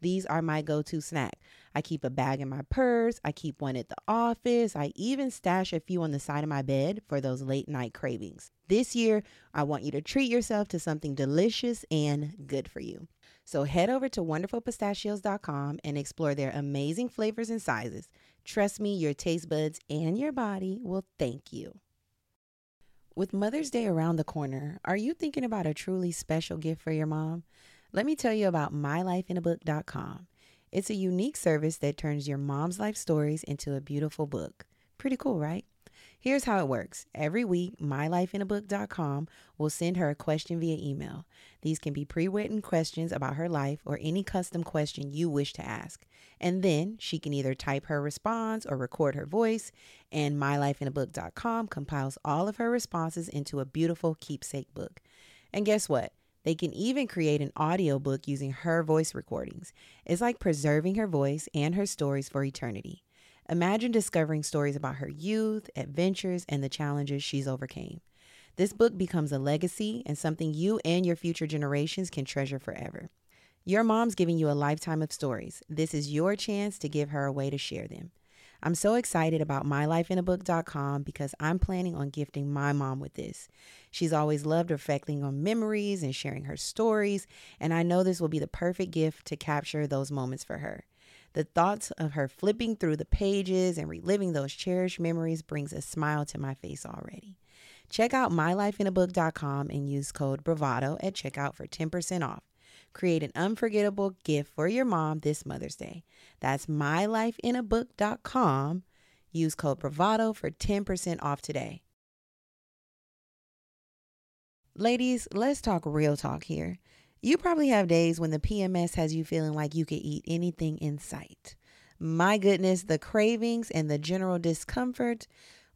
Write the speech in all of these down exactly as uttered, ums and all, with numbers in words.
these are my go-to snack. I keep a bag in my purse. I keep one at the office. I even stash a few on the side of my bed for those late night cravings. This year, I want you to treat yourself to something delicious and good for you. So head over to wonderful pistachios dot com and explore their amazing flavors and sizes. Trust me, your taste buds and your body will thank you. With Mother's Day around the corner, are you thinking about a truly special gift for your mom? Let me tell you about my life in a book dot com. It's a unique service that turns your mom's life stories into a beautiful book. Pretty cool, right? Here's how it works. Every week, my life in a book dot com will send her a question via email. These can be pre-written questions about her life or any custom question you wish to ask. And then she can either type her response or record her voice, and my life in a book dot com compiles all of her responses into a beautiful keepsake book. And guess what? They can even create an audiobook using her voice recordings. It's like preserving her voice and her stories for eternity. Imagine discovering stories about her youth, adventures, and the challenges she's overcame. This book becomes a legacy and something you and your future generations can treasure forever. Your mom's giving you a lifetime of stories. This is your chance to give her a way to share them. I'm so excited about my life in a book dot com because I'm planning on gifting my mom with this. She's always loved reflecting on memories and sharing her stories, and I know this will be the perfect gift to capture those moments for her. The thoughts of her flipping through the pages and reliving those cherished memories brings a smile to my face already. Check out my life in a book dot com and use code BRAVADO at checkout for ten percent off. Create an unforgettable gift for your mom this Mother's Day. That's my life in a book dot com. Use code BRAVADO for ten percent off today. Ladies, let's talk real talk here. You probably have days when the P M S has you feeling like you could eat anything in sight. My goodness, the cravings and the general discomfort.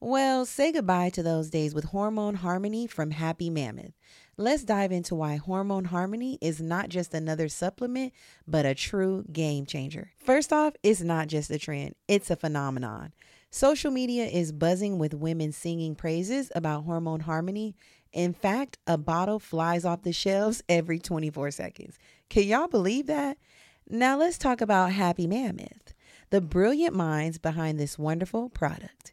Well, say goodbye to those days with Hormone Harmony from Happy Mammoth. Let's dive into why Hormone Harmony is not just another supplement, but a true game changer. First off, it's not just a trend, it's a phenomenon. Social media is buzzing with women singing praises about Hormone Harmony. In fact, a bottle flies off the shelves every twenty-four seconds. Can y'all believe that? Now let's talk about Happy Mammoth, the brilliant minds behind this wonderful product.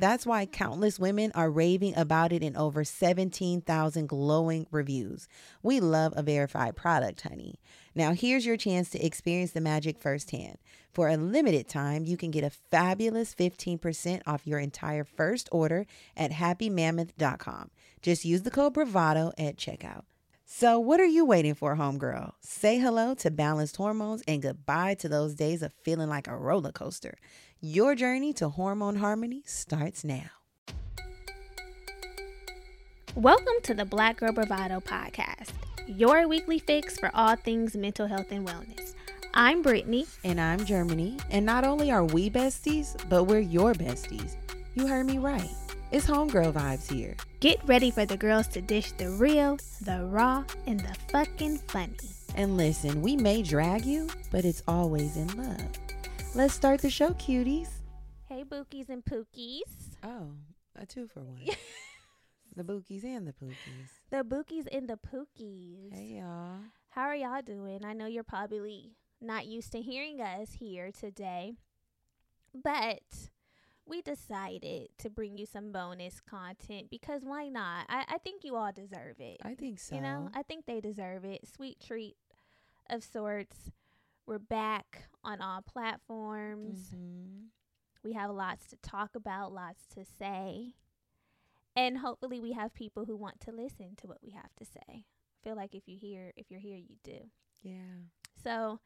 That's why countless women are raving about it in over seventeen thousand glowing reviews. We love a verified product, honey. Now, here's your chance to experience the magic firsthand. For a limited time, you can get a fabulous fifteen percent off your entire first order at happy mammoth dot com. Just use the code BRAVADO at checkout. So what are you waiting for, homegirl? Say hello to balanced hormones and goodbye to those days of feeling like a roller coaster. Your journey to Hormone Harmony starts now. Welcome to the Black Girl Bravado podcast, your weekly fix for all things mental health and wellness. I'm Brittany. And I'm Germany. And not only are we besties, but we're your besties. You heard me right. It's homegirl vibes here. Get ready for the girls to dish the real, the raw, and the fucking funny. And listen, we may drag you, but it's always in love. Let's start the show, cuties. Hey, bookies and pookies. Oh, a two for one. The bookies and the pookies. The bookies and the pookies. Hey, y'all. How are y'all doing? I know you're probably not used to hearing us here today, but we decided to bring you some bonus content because why not? I, I think you all deserve it. I think so. You know, I think they deserve it. Sweet treat of sorts. We're back on all platforms. Mm-hmm. We have lots to talk about, lots to say. And hopefully we have people who want to listen to what we have to say. I feel like if you hear, if you're here, you do. Yeah. So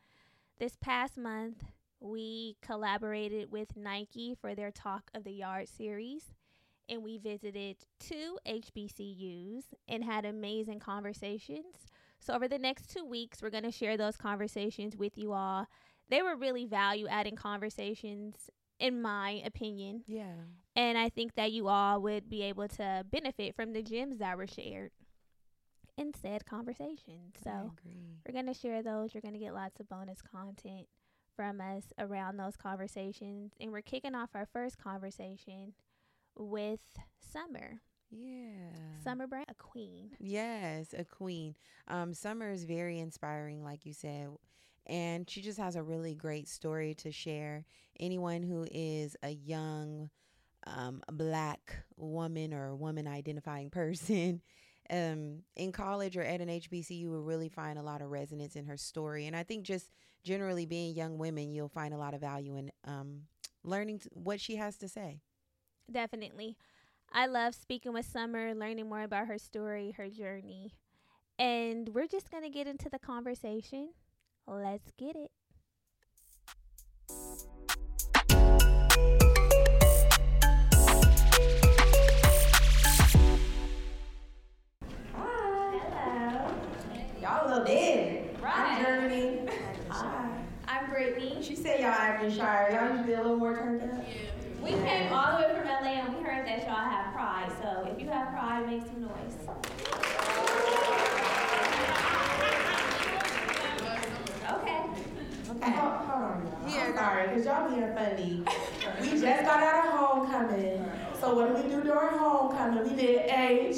this past month, we collaborated with Nike for their Talk of the Yard series. And we visited two H B C Us and had amazing conversations. So over the next two weeks, we're going to share those conversations with you all. They were really value-adding conversations, in my opinion. Yeah. And I think that you all would be able to benefit from the gems that were shared in said conversation. So we're going to share those. You're going to get lots of bonus content from us around those conversations. And we're kicking off our first conversation with Summer. Yeah. Summer Brown, a queen. Yes, a queen. Um, Summer is very inspiring, like you said. And she just has a really great story to share. Anyone who is a young um, black woman or woman identifying person um, in college or at an H B C U will really find a lot of resonance in her story. And I think just generally being young women, you'll find a lot of value in um, learning t- what she has to say. Definitely. I love speaking with Summer, learning more about her story, her journey. And we're just going to get into the conversation. Let's get it. Hi. Hello. Y'all look dead. Right. I'm Germany. Hi. I'm Brittany. She said y'all Aberdeenshire. Y'all need to be a little more turned up. We came all the way from L A and we heard that y'all have pride. So if you have pride, make some noise. Okay. Hold, hold on, y'all. Yeah. I'm sorry, because y'all being funny. We just got out of homecoming. So what do we do during homecoming? We did H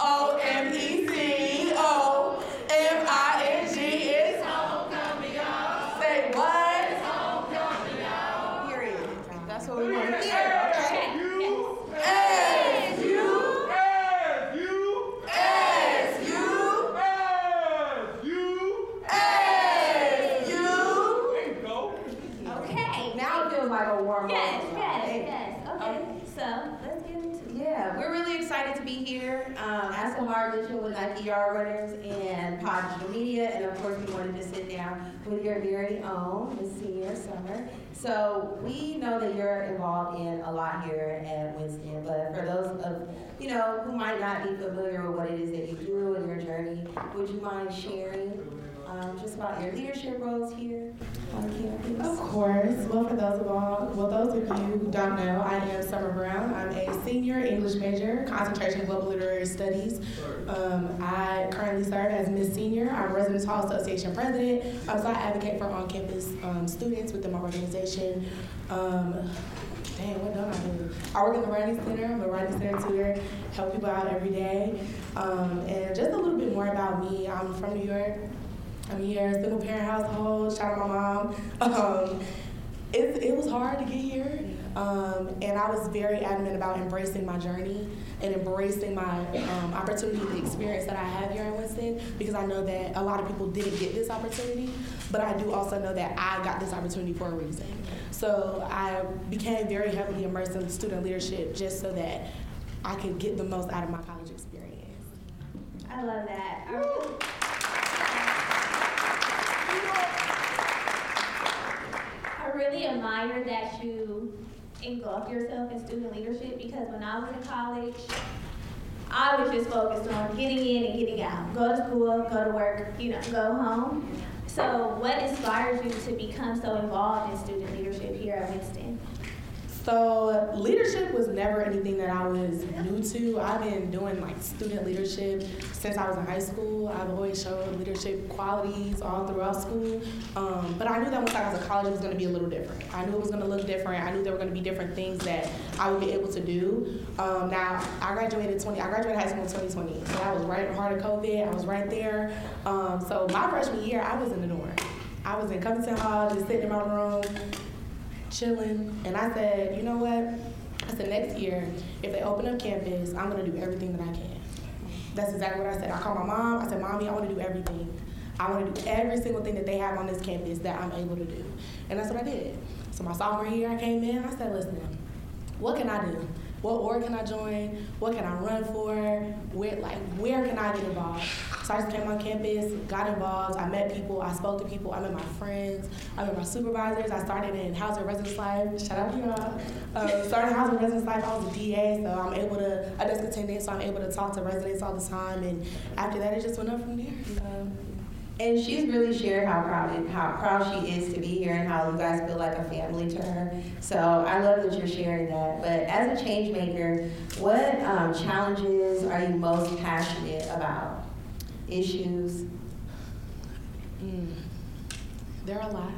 O M E C O M I N G. It's homecoming, y'all. Say what? It's homecoming, y'all. Period. That's what we want to hear. With Nike Yardrunners and Pod Media, and of course we wanted to sit down with your very own Miss Senior Summer. So we know that you're involved in a lot here at Winston, but for those of you know who might not be familiar with what it is that you do and your journey, would you mind sharing um, just about your leadership roles here on campus? Of course. Well, for those of all, well, those of you who don't know, I am Summer Brown. I'm a senior English major, concentration in global literary studies. Um, I currently serve as Miss Senior. I'm Residence Hall Association President. Um, so I advocate for on-campus um, students within my organization. Um, dang, what don't I do? I work in the Writing Center. I'm a Writing Center tutor. Help people out every day. Um, and just a little bit more about me. I'm from New York. I'm here, single parent household. Shout out my mom. Um, it, it was hard to get here. Um, and I was very adamant about embracing my journey and embracing my um, opportunity, the experience that I have here in Winston, because I know that a lot of people didn't get this opportunity, but I do also know that I got this opportunity for a reason. So I became very heavily immersed in student leadership just so that I could get the most out of my college experience. I love that. desire that you engulf yourself in student leadership, because when I was in college, I was just focused on getting in and getting out. Go to school, go to work, you know, go home. So what inspires you to become so involved in student leadership here at Winston? So leadership was never anything that I was new to. I've been doing like student leadership since I was in high school. I've always shown leadership qualities all throughout school. Um, but I knew that once I was in college, it was gonna be a little different. I knew it was gonna look different. I knew there were gonna be different things that I would be able to do. Um, now, I graduated twenty. I graduated high school in twenty twenty. So I was right in the heart of COVID. I was right there. Um, so my freshman year, I was in the dorm. I was in Covington Hall, just sitting in my room, chilling, and I said, you know what? I said, next year, if they open up campus, I'm gonna do everything that I can. That's exactly what I said. I called my mom, I said, Mommy, I wanna do everything. I wanna do every single thing that they have on this campus that I'm able to do. And that's what I did. So my sophomore year, I came in, I said, listen, what can I do? What org can I join? What can I run for? Where, like, where can I get involved? So I just came on campus, got involved, I met people, I spoke to people, I met my friends, I met my supervisors, I started in housing residence life, shout out to y'all. Uh, started housing residence life, I was a D A, so I'm able to, a desk attendant, so I'm able to talk to residents all the time, and after that it just went up from there. Um, and she's really shared how proud, how proud she is to be here and how you guys feel like a family to her. So I love that you're sharing that. But as a change maker, what um, challenges are you most passionate about? Issues? Mm. There are a lot,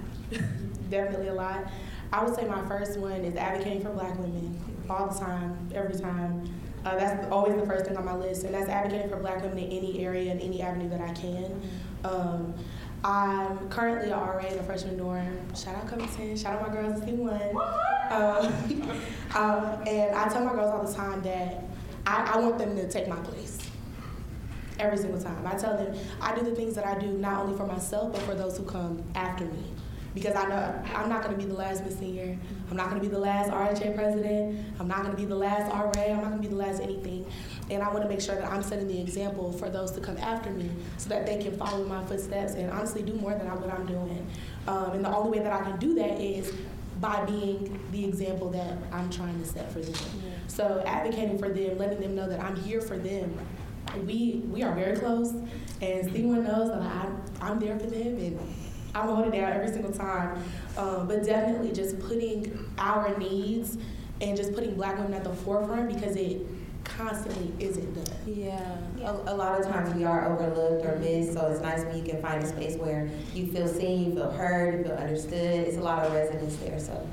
definitely a lot. I would say my first one is advocating for Black women all the time, every time. Uh, that's always the first thing on my list, and that's advocating for Black women in any area and any avenue that I can. Um, I'm currently an R H A in a freshman dorm. Shout out Covington, shout out my girls, it's C one. Um, um, and I tell my girls all the time that I, I want them to take my place. Every single time. I tell them, I do the things that I do not only for myself, but for those who come after me. Because I know I'm not gonna be the last Miss Senior, I'm not gonna be the last R H A president, I'm not gonna be the last R A, I'm not gonna be the last anything. And I wanna make sure that I'm setting the example for those to come after me so that they can follow my footsteps and honestly do more than what I'm doing. Um, and the only way that I can do that is by being the example that I'm trying to set for them. Yeah. So advocating for them, letting them know that I'm here for them. We we are very close, and C one knows that I, I'm there for them, and I'm gonna hold it down every single time. Um, but definitely just putting our needs and just putting Black women at the forefront, because it constantly isn't done. Yeah, yeah. A, a lot of times we are overlooked or missed, so it's nice when you can find a space where you feel seen, you feel heard, you feel understood. It's a lot of resonance there, so.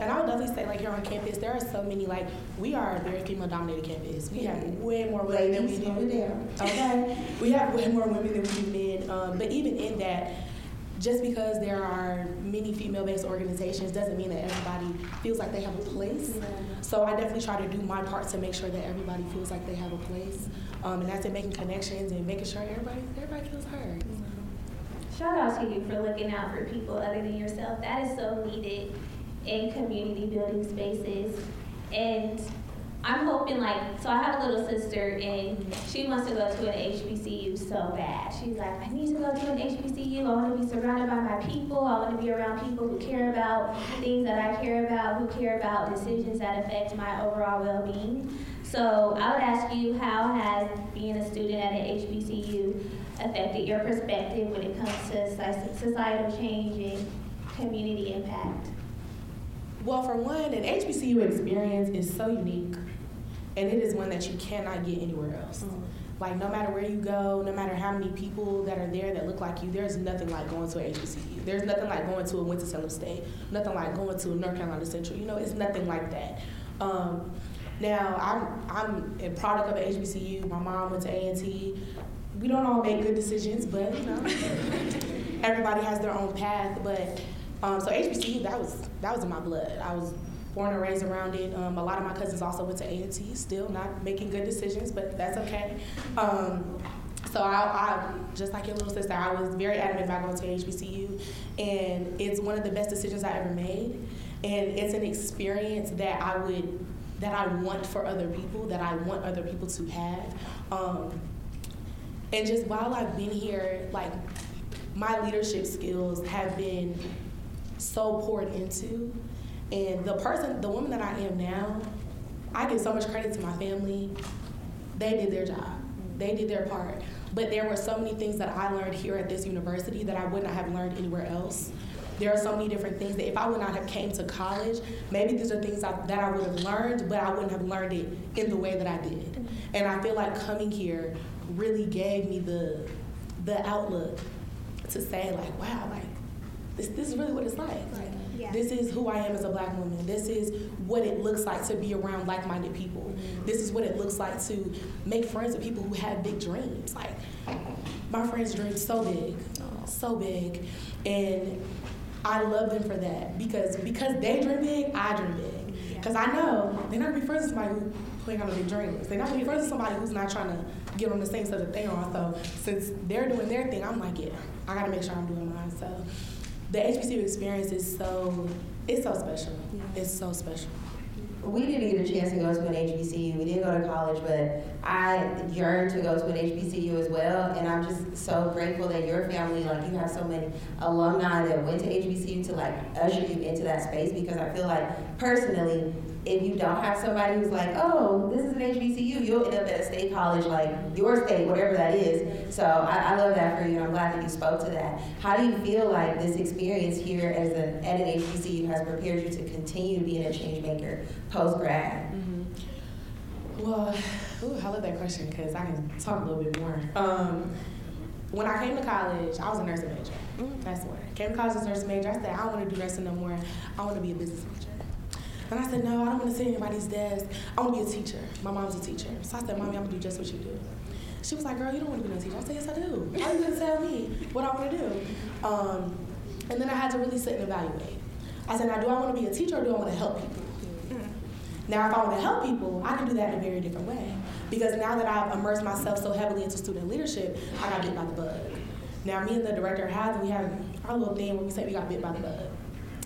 And I would definitely say, like, here on campus, there are so many, like, we are a very female-dominated campus. We have way more women than we do men. Okay. We have way more women than we do men. Um, but even in that, just because there are many female-based organizations doesn't mean that everybody feels like they have a place. Yeah. So I definitely try to do my part to make sure that everybody feels like they have a place. Um, and that's in making connections and making sure everybody, everybody feels heard. Mm-hmm. Shout out to you for looking out for people other than yourself. That is so needed in community building spaces. And I'm hoping, like, so I have a little sister and she wants to go to an H B C U so bad. She's like, I need to go to an H B C U. I want to be surrounded by my people. I want to be around people who care about things that I care about, who care about decisions that affect my overall well-being. So I would ask you, how has being a student at an H B C U affected your perspective when it comes to societal change and community impact? Well, for one, an H B C U experience is so unique, and it is one that you cannot get anywhere else. Mm-hmm. Like, no matter where you go, no matter how many people that are there that look like you, there's nothing like going to an H B C U. There's nothing like going to a Winston-Salem State, nothing like going to a North Carolina Central. You know, it's nothing like that. Um, now, I'm, I'm a product of an H B C U. My mom went to A and T. We don't all make good decisions, but, you know, everybody has their own path, but Um, so H B C U, that was that was in my blood. I was born and raised around it. Um, a lot of my cousins also went to A and T, still not making good decisions, but that's okay. Um, so I, I, just like your little sister, I was very adamant about going to H B C U, and it's one of the best decisions I ever made, and it's an experience that I would, that I want for other people, that I want other people to have. Um, and just while I've been here, like, my leadership skills have been so poured into, And the person, the woman that I am now, I give so much credit to my family. They did their job. They did their part. But there were so many things that I learned here at this university that I would not have learned anywhere else. There are so many different things that if I would not have came to college, maybe these are things I, that I would have learned, but I wouldn't have learned it in the way that I did. And I feel like coming here really gave me the the outlook to say, like, wow, like, this this is really what it's like. Like, yeah. This is who I am as a black woman. This is what it looks like to be around like-minded people. Mm-hmm. This is what it looks like to make friends with people who have big dreams. Like, my friends' dreams so big, so big. And I love them for that because because they dream big, I dream big. Because yeah. I know they're not going to be friends with somebody who, who ain't got no big dreams. They're not going to be friends with somebody who's not trying to get on the same set of thing on. So since they're doing their thing, I'm like, yeah, I got to make sure I'm doing mine. So the H B C U experience is so, it's so special. Yeah. It's so special. We didn't get a chance to go to an H B C U. We did go to college, but I yearned to go to an H B C U as well. And I'm just so grateful that your family, like you have so many alumni that went to H B C U to like usher you into that space, because I feel like personally, if you don't have somebody who's like, oh, this is an H B C U, you'll end up at a state college, like your state, whatever that is. So I, I love that for you, and I'm glad that you spoke to that. How do you feel like this experience here as a, at an H B C U has prepared you to continue being a change maker post-grad? Mm-hmm. Well, ooh, I love that question because I can talk a little bit more. Um, When I came to college, I was a nursing major. Mm-hmm. That's why. Came to college as a nursing major. I said, I don't want to do nursing no more. I want to be a business major. And I said, no, I don't want to sit at anybody's desk. I want to be a teacher. My mom's a teacher. So I said, Mommy, I'm going to do just what you do. She was like, girl, you don't want to be no teacher. I said, yes, I do. How are you going to tell me what I want to do? Um, and then I had to really sit and evaluate. I said, now, do I want to be a teacher or do I want to help people? Mm-hmm. Now, if I want to help people, I can do that in a very different way. Because now that I've immersed myself so heavily into student leadership, I got bit by the bug. Now, me and the director of housing, we have our little thing where we say we got bit by the bug.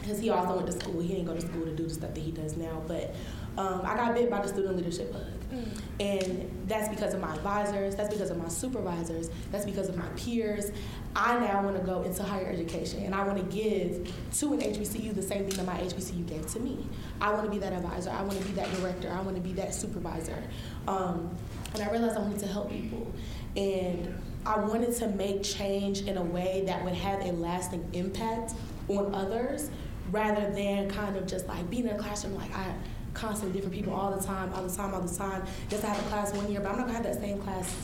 Because he also went to school. He didn't go to school to do the stuff that he does now. But um, I got bit by the student leadership bug. Mm. And that's because of my advisors. That's because of my supervisors. That's because of my peers. I now want to go into higher education. And I want to give to an H B C U the same thing that my H B C U gave to me. I want to be that advisor. I want to be that director. I want to be that supervisor. Um, and I realized I wanted to help people. And I wanted to make change in a way that would have a lasting impact on others, rather than kind of just like being in a classroom, like I constantly different people all the time, all the time, all the time. Just I have a class one year, but I'm not gonna have that same class,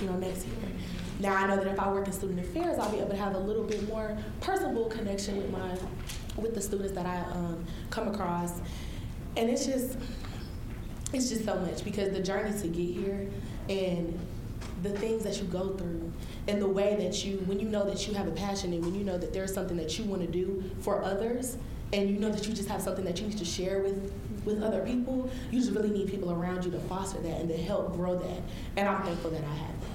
you know, next year. Now I know that if I work in student affairs, I'll be able to have a little bit more personable connection with my, with the students that I um, come across. And it's just, it's just so much, because the journey to get here and the things that you go through, and the way that you, when you know that you have a passion and when you know that there's something that you want to do for others, and you know that you just have something that you need to share with, with other people, you just really need people around you to foster that and to help grow that. And I'm thankful that I have that.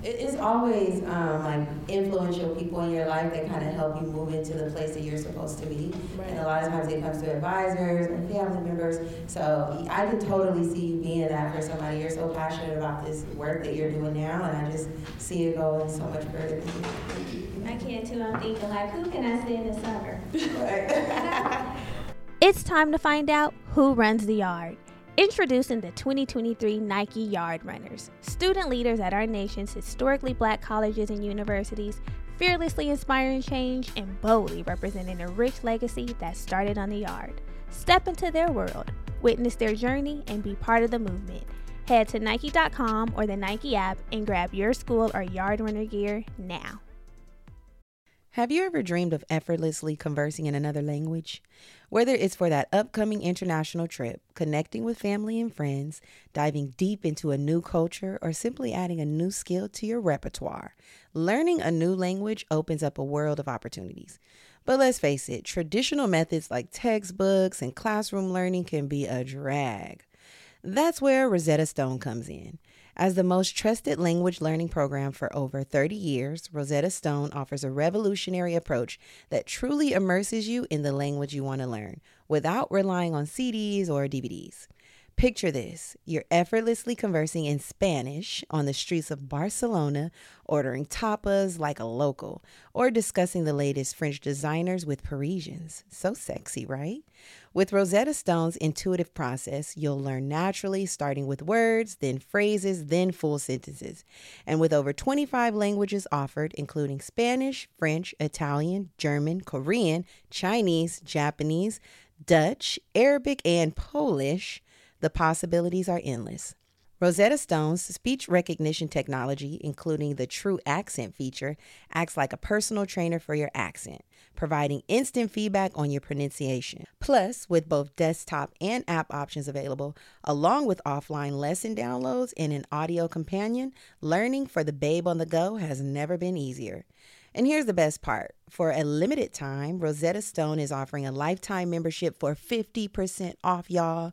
It's always um, like influential people in your life that kind of help you move into the place that you're supposed to be. Right. And a lot of times it comes to advisors and family members. So I can totally see you being that for somebody. You're so passionate about this work that you're doing now, and I just see it going so much further than you. I can too. I'm thinking, like, who can I send this over? It's time to find out who runs the yard. Introducing the twenty twenty-three Nike Yardrunners, student leaders at our nation's historically black colleges and universities, fearlessly inspiring change and boldly representing a rich legacy that started on the yard. Step into their world, witness their journey, and be part of the movement. Head to Nike dot com or the Nike app and grab your school or Yardrunner gear now. Have you ever dreamed of effortlessly conversing in another language? Whether it's for that upcoming international trip, connecting with family and friends, diving deep into a new culture, or simply adding a new skill to your repertoire, learning a new language opens up a world of opportunities. But let's face it, traditional methods like textbooks and classroom learning can be a drag. That's where Rosetta Stone comes in. As the most trusted language learning program for over thirty years, Rosetta Stone offers a revolutionary approach that truly immerses you in the language you want to learn without relying on C Ds or D V Ds. Picture this. You're effortlessly conversing in Spanish on the streets of Barcelona, ordering tapas like a local, or discussing the latest French designers with Parisians. So sexy, right? With Rosetta Stone's intuitive process, you'll learn naturally, starting with words, then phrases, then full sentences. And with over twenty-five languages offered, including Spanish, French, Italian, German, Korean, Chinese, Japanese, Dutch, Arabic, and Polish, the possibilities are endless. Rosetta Stone's speech recognition technology, including the True Accent feature, acts like a personal trainer for your accent, providing instant feedback on your pronunciation. Plus, with both desktop and app options available, along with offline lesson downloads and an audio companion, learning for the babe on the go has never been easier. And here's the best part. For a limited time, Rosetta Stone is offering a lifetime membership for fifty percent off, y'all.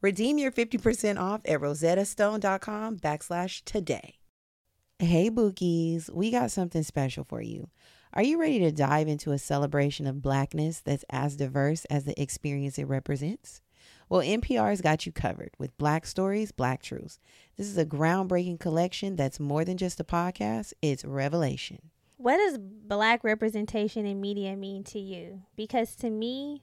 Redeem your fifty percent off at rosettastone.com backslash today. Hey, Bookies, we got something special for you. Are you ready to dive into a celebration of Blackness that's as diverse as the experience it represents? Well, N P R's got you covered with Black Stories, Black Truths. This is a groundbreaking collection that's more than just a podcast. It's revelation. What does Black representation in media mean to you? Because to me,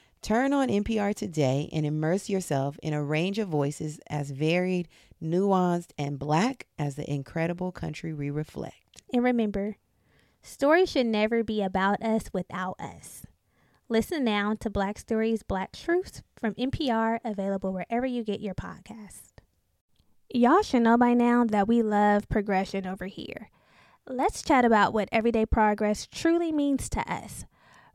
Turn on N P R today and immerse yourself in a range of voices as varied, nuanced, and Black as the incredible country we reflect. And remember, stories should never be about us without us. Listen now to Black Stories, Black Truths from N P R, available wherever you get your podcast. Y'all should know by now that we love progression over here. Let's chat about what everyday progress truly means to us.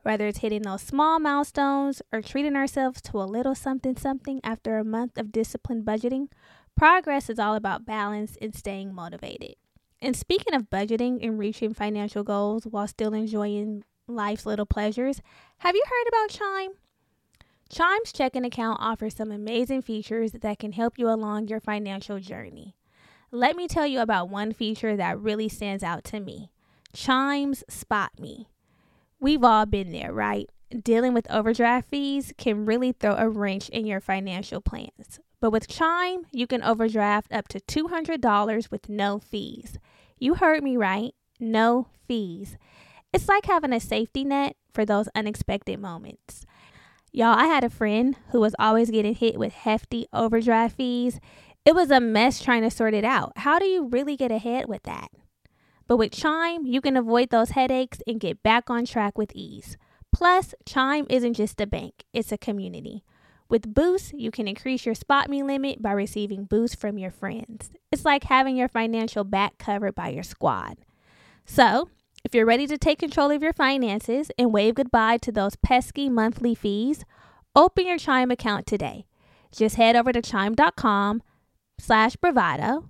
Whether it's hitting those small milestones or treating ourselves to a little something-something after a month of disciplined budgeting, progress is all about balance and staying motivated. And speaking of budgeting and reaching financial goals while still enjoying life's little pleasures, have you heard about Chime? Chime's checking account offers some amazing features that can help you along your financial journey. Let me tell you about one feature that really stands out to me, Chime's Spot Me. We've all been there, right? Dealing with overdraft fees can really throw a wrench in your financial plans. But with Chime, you can overdraft up to two hundred dollars with no fees. You heard me right, no fees. It's like having a safety net for those unexpected moments. Y'all, I had a friend who was always getting hit with hefty overdraft fees. It was a mess trying to sort it out. How do you really get ahead with that? But with Chime, you can avoid those headaches and get back on track with ease. Plus, Chime isn't just a bank, it's a community. With Boost, you can increase your Spot Me limit by receiving boosts from your friends. It's like having your financial back covered by your squad. So, if you're ready to take control of your finances and wave goodbye to those pesky monthly fees, open your Chime account today. Just head over to chime.com slash bravado.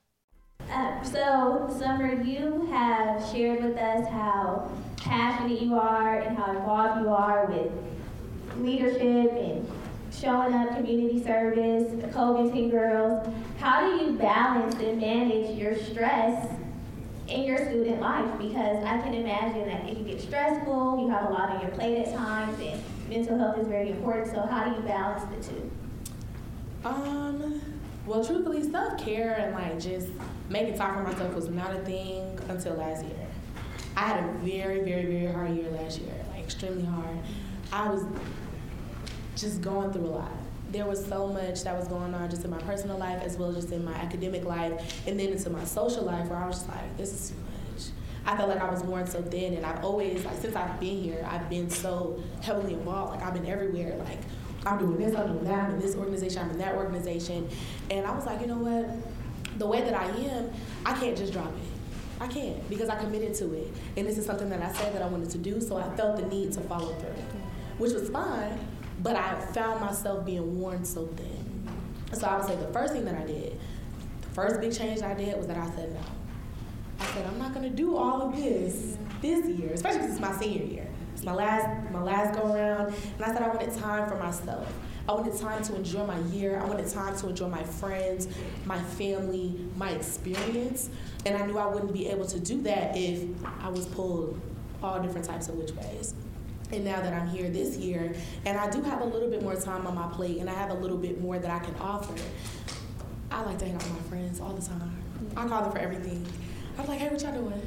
Uh, so, Summer, you have shared with us how passionate you are and how involved you are with leadership and showing up, community service, the Covington girls. How do you balance and manage your stress in your student life? Because I can imagine that it can get stressful, you have a lot on your plate at times, and mental health is very important. So how do you balance the two? Um, well, truthfully, self-care and like just making time for myself was not a thing until last year. I had a very, very, very hard year last year, like extremely hard. I was just going through a lot. There was so much that was going on just in my personal life as well as just in my academic life and then into my social life where I was just like, this is too much. I felt like I was worn so thin, and I've always, like, since I've been here, I've been so heavily involved. Like, I've been everywhere. Like, I'm doing this, I'm doing that, I'm in this organization, I'm in that organization. And I was like, you know what? The way that I am, I can't just drop it. I can't, because I committed to it. And this is something that I said that I wanted to do, so I felt the need to follow through, which was fine. But I found myself being worn so thin. So I would say the first thing that I did, the first big change I did was that I said no. I said, I'm not gonna do all of this this year, especially because it's my senior year. It's my last, my last go around. And I said I wanted time for myself. I wanted time to enjoy my year. I wanted time to enjoy my friends, my family, my experience. And I knew I wouldn't be able to do that if I was pulled all different types of which ways. And now that I'm here this year, and I do have a little bit more time on my plate, and I have a little bit more that I can offer, I like to hang out with my friends all the time. I call them for everything. I'm like, hey, what y'all doing?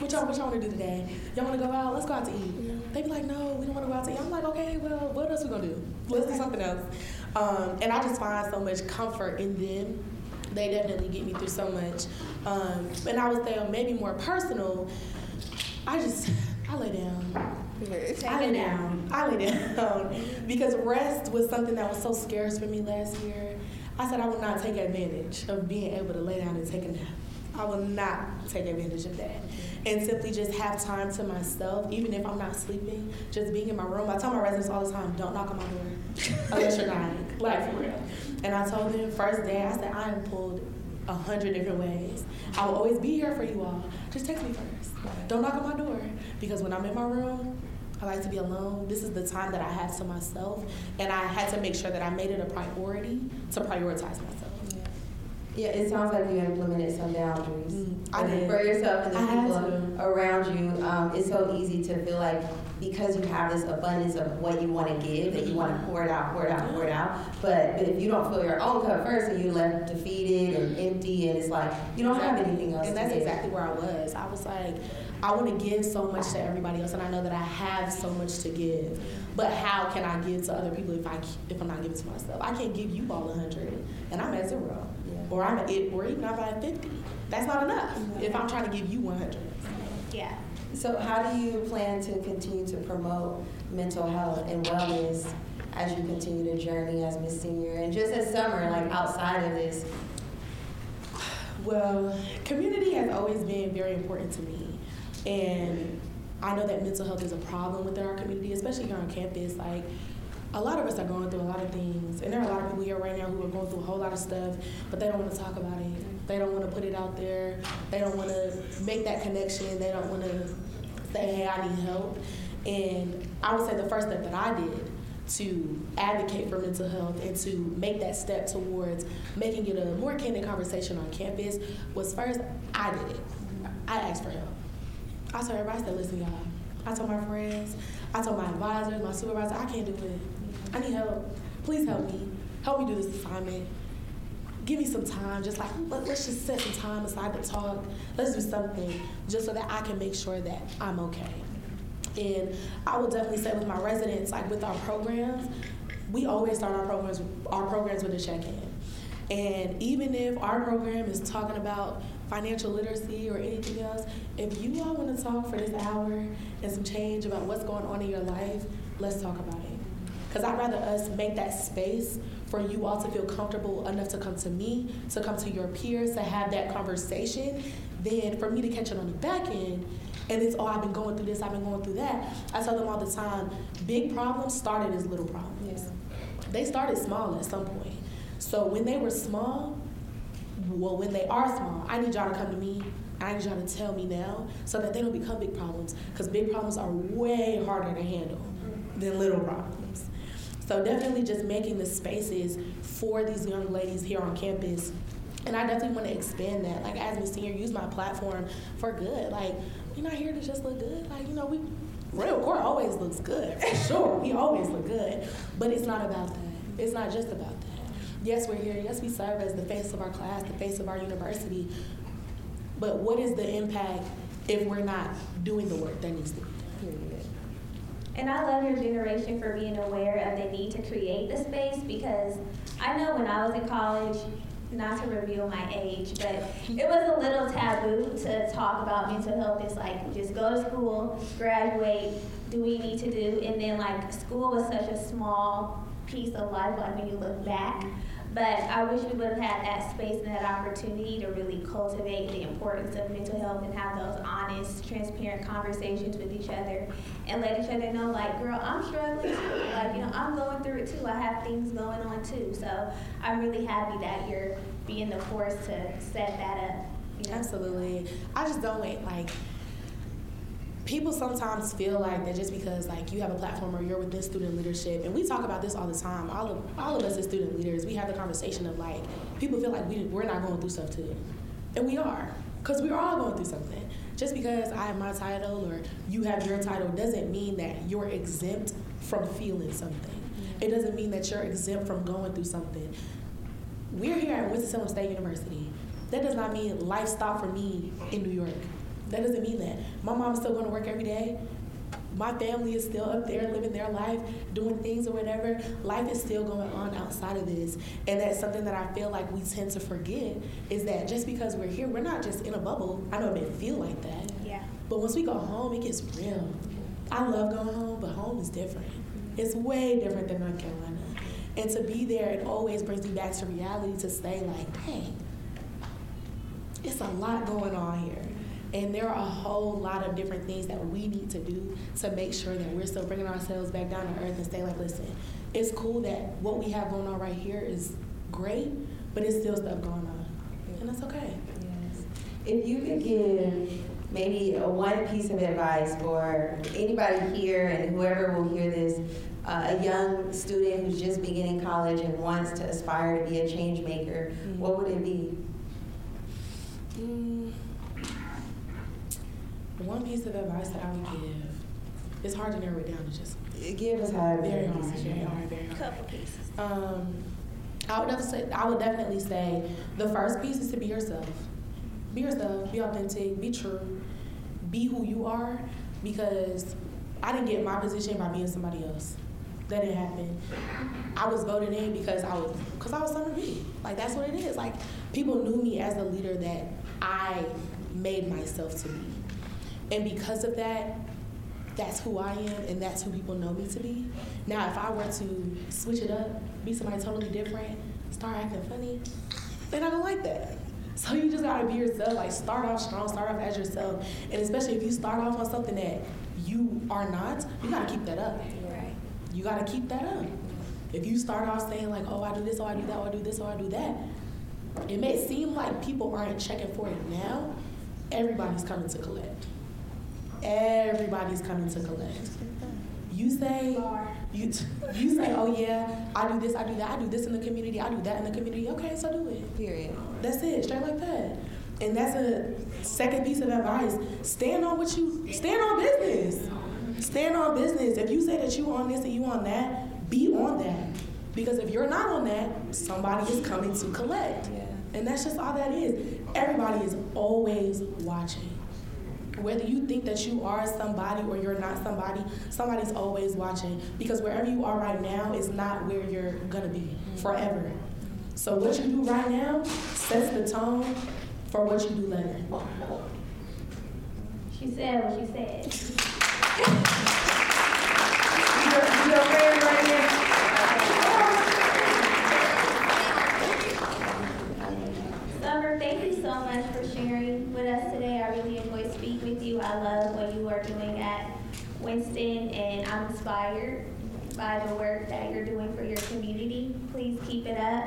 What y'all, what y'all want to do today? Y'all want to go out? Let's go out to eat. They be like, no, we don't want to go out to eat. I'm like, okay, well, what else we going to do? Let's do something else. Um, and I just find so much comfort in them. They definitely get me through so much. Um, and I would say, maybe more personal, I just, I lay down. I lay down. I lay down. Because rest was something that was so scarce for me last year. I said I would not take advantage of being able to lay down and take a nap. I will not take advantage of that. And simply just have time to myself, even if I'm not sleeping, just being in my room. I tell my residents all the time, don't knock on my door unless you're dying. Like, for real. And I told them first day, I said, I am pulled a hundred different ways. I will always be here for you all. Just text me first. Don't knock on my door. Because when I'm in my room, I like to be alone. This is the time that I have to myself, and I had to make sure that I made it a priority to prioritize myself. Yeah, yeah, it sounds like you implemented some boundaries. Mm-hmm. I did. For yourself and the I people around you. Um, it's so easy to feel like because you have this abundance of what you want to give, that you want to pour it out, pour it out, pour it out. But if you don't fill your own cup first, and you're left defeated and empty, and it's like you don't have anything else. And that's exactly where I was. I was like, I want to give so much to everybody else, and I know that I have so much to give. But how can I give to other people if I if I'm not giving to myself? I can't give you all a hundred, and I'm at zero, yeah. or I'm at it, or even I'm at fifty. That's not enough. Mm-hmm. If I'm trying to give you one hundred, yeah. So how do you plan to continue to promote mental health and wellness as you continue the journey as Miss Senior and just as Summer, like outside of this? Well, community has always been very important to me. And I know that mental health is a problem within our community, especially here on campus. Like, a lot of us are going through a lot of things. And there are a lot of people here right now who are going through a whole lot of stuff, but they don't want to talk about it. They don't want to put it out there. They don't want to make that connection. They don't want to say, hey, I need help. And I would say the first step that I did to advocate for mental health and to make that step towards making it a more candid conversation on campus was first, I did it. I asked for help. I told everybody, I said, listen, y'all. I told my friends, I told my advisors, my supervisor, I can't do it. I need help. Please help me. Help me do this assignment. Give me some time. Just like, let, let's just set some time aside to talk. Let's do something just so that I can make sure that I'm okay. And I will definitely say with my residents, like with our programs, we always start our programs, our programs with a check-in. And even if our program is talking about financial literacy or anything else, if you all want to talk for this hour and some change about what's going on in your life, let's talk about it. Because I'd rather us make that space for you all to feel comfortable enough to come to me, to come to your peers, to have that conversation, than for me to catch it on the back end. And it's, oh, I've been going through this, I've been going through that. I tell them all the time, big problems started as little problems. Yeah. They started small at some point. So when they were small, well, when they are small, I need y'all to come to me. I need y'all to tell me now so that they don't become big problems, because big problems are way harder to handle than little problems. So definitely just making the spaces for these young ladies here on campus. And I definitely want to expand that. Like, as Miss Senior, use my platform for good. Like, we're not here to just look good. Like, you know, we real court always looks good, for sure. We always look good. But it's not about that. It's not just about that. Yes, we're here. Yes, we serve as the face of our class, the face of our university. But what is the impact if we're not doing the work that needs to be done? And I love your generation for being aware of the need to create the space, because I know when I was in college, not to reveal my age, but it was a little taboo to talk about mental health. It's like, just go to school, graduate, do what you need to do. And then, like, school was such a small piece of life, like when you look back. But I wish we would have had that space and that opportunity to really cultivate the importance of mental health and have those honest, transparent conversations with each other and let each other know, like, girl, I'm struggling too. Like, you know, I'm going through it too. I have things going on too. So I'm really happy that you're being the force to set that up. You know? Absolutely. I just don't wait, like, people sometimes feel like that just because, like, you have a platform or you're within student leadership, and we talk about this all the time. All of all of us as student leaders, we have the conversation of, like, people feel like we, we're not going through stuff too. And we are, because we're all going through something. Just because I have my title or you have your title doesn't mean that you're exempt from feeling something. It doesn't mean that you're exempt from going through something. We're here at Winston-Salem State University. That does not mean life stopped for me in New York. That doesn't mean that. My mom's still going to work every day. My family is still up there living their life, doing things or whatever. Life is still going on outside of this. And that's something that I feel like we tend to forget, is that just because we're here, we're not just in a bubble. I know it may feel like that. Yeah. But once we go home, it gets real. I love going home, but home is different. It's way different than North Carolina. And to be there, it always brings me back to reality to say, like, dang, it's a lot going on here. And there are a whole lot of different things that we need to do to make sure that we're still bringing ourselves back down to earth and stay like, listen, it's cool that what we have going on right here is great, but it's still stuff going on. And that's okay. Yes. If you could give maybe a one piece of advice for anybody here and whoever will hear this, uh, a young student who's just beginning college and wants to aspire to be a change maker, mm-hmm. what would it be? Mm. One piece of advice that I would give, it's hard to narrow it down to just give us hard, very hard, very hard, very hard. Couple pieces. Um, I would say, I would definitely say the first piece is to be yourself. Be yourself, be authentic, be true, be who you are, because I didn't get my position by being somebody else. That didn't happen. I was voted in because I was, because I was something to be. Like, that's what it is. Like, people knew me as a leader that I made myself to be. And because of that, that's who I am, and that's who people know me to be. Now, if I were to switch it up, be somebody totally different, start acting funny, they're not gonna like that. So you just gotta be yourself. Like, start off strong, start off as yourself. And especially if you start off on something that you are not, you gotta keep that up. Right. You gotta keep that up. If you start off saying, like, oh, I do this, oh, I do that, oh, I do this, oh, I do that, it may seem like people aren't checking for it now. Everybody's coming to collect. Everybody's coming to collect. you say, you you say, oh yeah, I do this, I do that, I do this in the community, I do that in the community. Okay, so do it. Period. That's it, straight like that. And that's a second piece of advice. Stand on what you, stand on business. Stand on business. If you say that you on this and you on that, be on that. Because if you're not on that, somebody is coming to collect. Yeah. And that's just all that is. Everybody is always watching. Whether you think that you are somebody or you're not somebody, somebody's always watching. Because wherever you are right now is not where you're gonna be forever. So what you do right now sets the tone for what you do later. She said what she said. You know, man, right now. Thank you so much for sharing with us today. I really enjoyed speaking with you. I love what you are doing at Winston, and I'm inspired by the work that you're doing for your community. Please keep it up,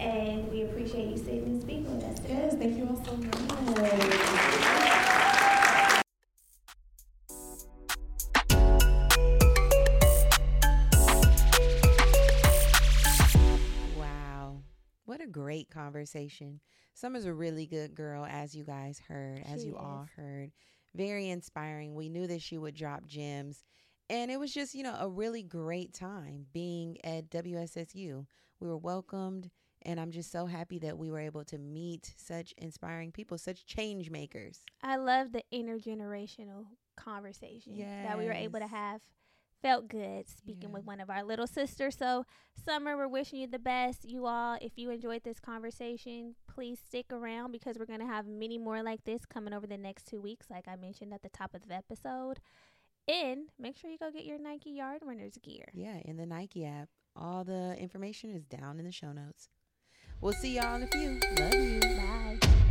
and we appreciate you sitting and speaking with us today. Yes, thank you all so much. What a great conversation. Summer's a really good girl, as you guys heard, she as you is. all heard. Very inspiring. We knew that she would drop gems. And it was just, you know, a really great time being at W S S U. We were welcomed, and I'm just so happy that we were able to meet such inspiring people, such change makers. I love the intergenerational conversation yes. that we were able to have. Felt good speaking yeah. with one of our little sisters. So, Summer, we're wishing you the best. You all, if you enjoyed this conversation, please stick around because we're going to have many more like this coming over the next two weeks, like I mentioned at the top of the episode. And make sure you go get your Nike Yardrunners gear. Yeah, in the Nike app. All the information is down in the show notes. We'll see y'all in a few. Love you. Bye.